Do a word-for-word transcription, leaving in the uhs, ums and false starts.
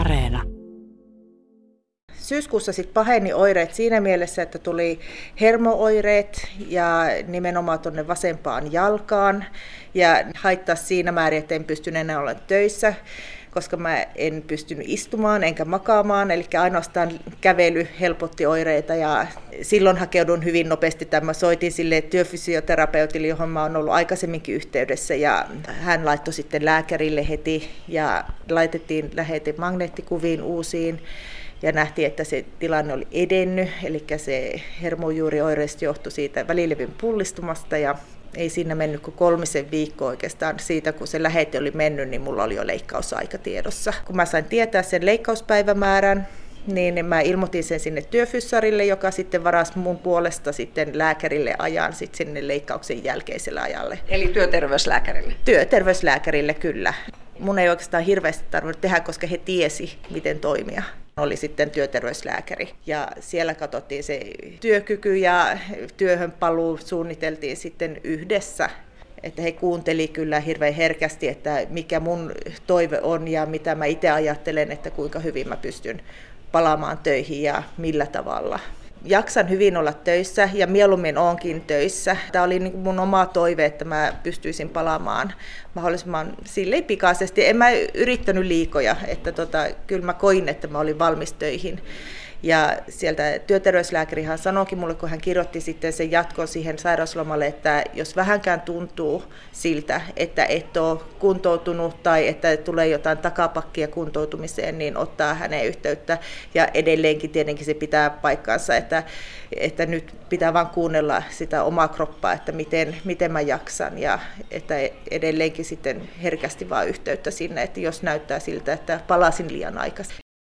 Areena. Syyskuussa sit paheni oireet siinä mielessä, että tuli hermooireet ja nimenomaan tuonne vasempaan jalkaan ja haittaa siinä määrin, että en pystynyt enää olla töissä, koska mä en pystynyt istumaan enkä makaamaan, eli ainoastaan kävely helpotti oireita ja silloin hakeudun hyvin nopeasti. Mä soitin sille työfysioterapeutille, johon mä oon ollut aikaisemminkin yhteydessä ja hän laittoi sitten lääkärille heti ja laitettiin lähetin magneettikuviin uusiin. Ja nähtiin, että se tilanne oli edennyt, eli se hermojuurioireista johtui siitä välilevyn pullistumasta ja ei siinä mennyt kuin kolmisen viikkoa oikeastaan siitä, kun se lähete oli mennyt, niin mulla oli jo leikkausaika tiedossa. Kun mä sain tietää sen leikkauspäivämäärän, niin mä ilmoitin sen sinne työfyssarille, joka sitten varasi mun puolesta sitten lääkärille ajan sitten sinne leikkauksen jälkeiselle ajalle. Eli työterveyslääkärille? Työterveyslääkärille, kyllä. Mun ei oikeastaan hirveästi tarvinnut tehdä, koska he tiesi, miten toimia. Oli sitten työterveyslääkäri ja siellä katsottiin se työkyky ja työhönpaluu suunniteltiin sitten yhdessä. Että he kuunteli kyllä hirveän herkästi, että mikä mun toive on ja mitä mä itse ajattelen, että kuinka hyvin mä pystyn palaamaan töihin ja millä tavalla. Jaksan hyvin olla töissä ja mieluummin oonkin töissä. Tämä oli niin mun oma toive, että mä pystyisin palaamaan mahdollisimman silleen pikaisesti. En mä yrittänyt liikoja, että tota, kyllä mä koin, että mä olin valmis töihin. Ja sieltä työterveyslääkärihan sanoikin mulle, kun hän kirjoitti sitten sen jatkon siihen sairauslomalle, että jos vähänkään tuntuu siltä, että et ole kuntoutunut tai että tulee jotain takapakkia kuntoutumiseen, niin ottaa häneen yhteyttä. Ja edelleenkin tietenkin se pitää paikkansa, että, että nyt pitää vaan kuunnella sitä omaa kroppaa, että miten, miten mä jaksan. Ja että edelleenkin sitten herkästi vaan yhteyttä sinne, että jos näyttää siltä, että palasin liian aikaisin.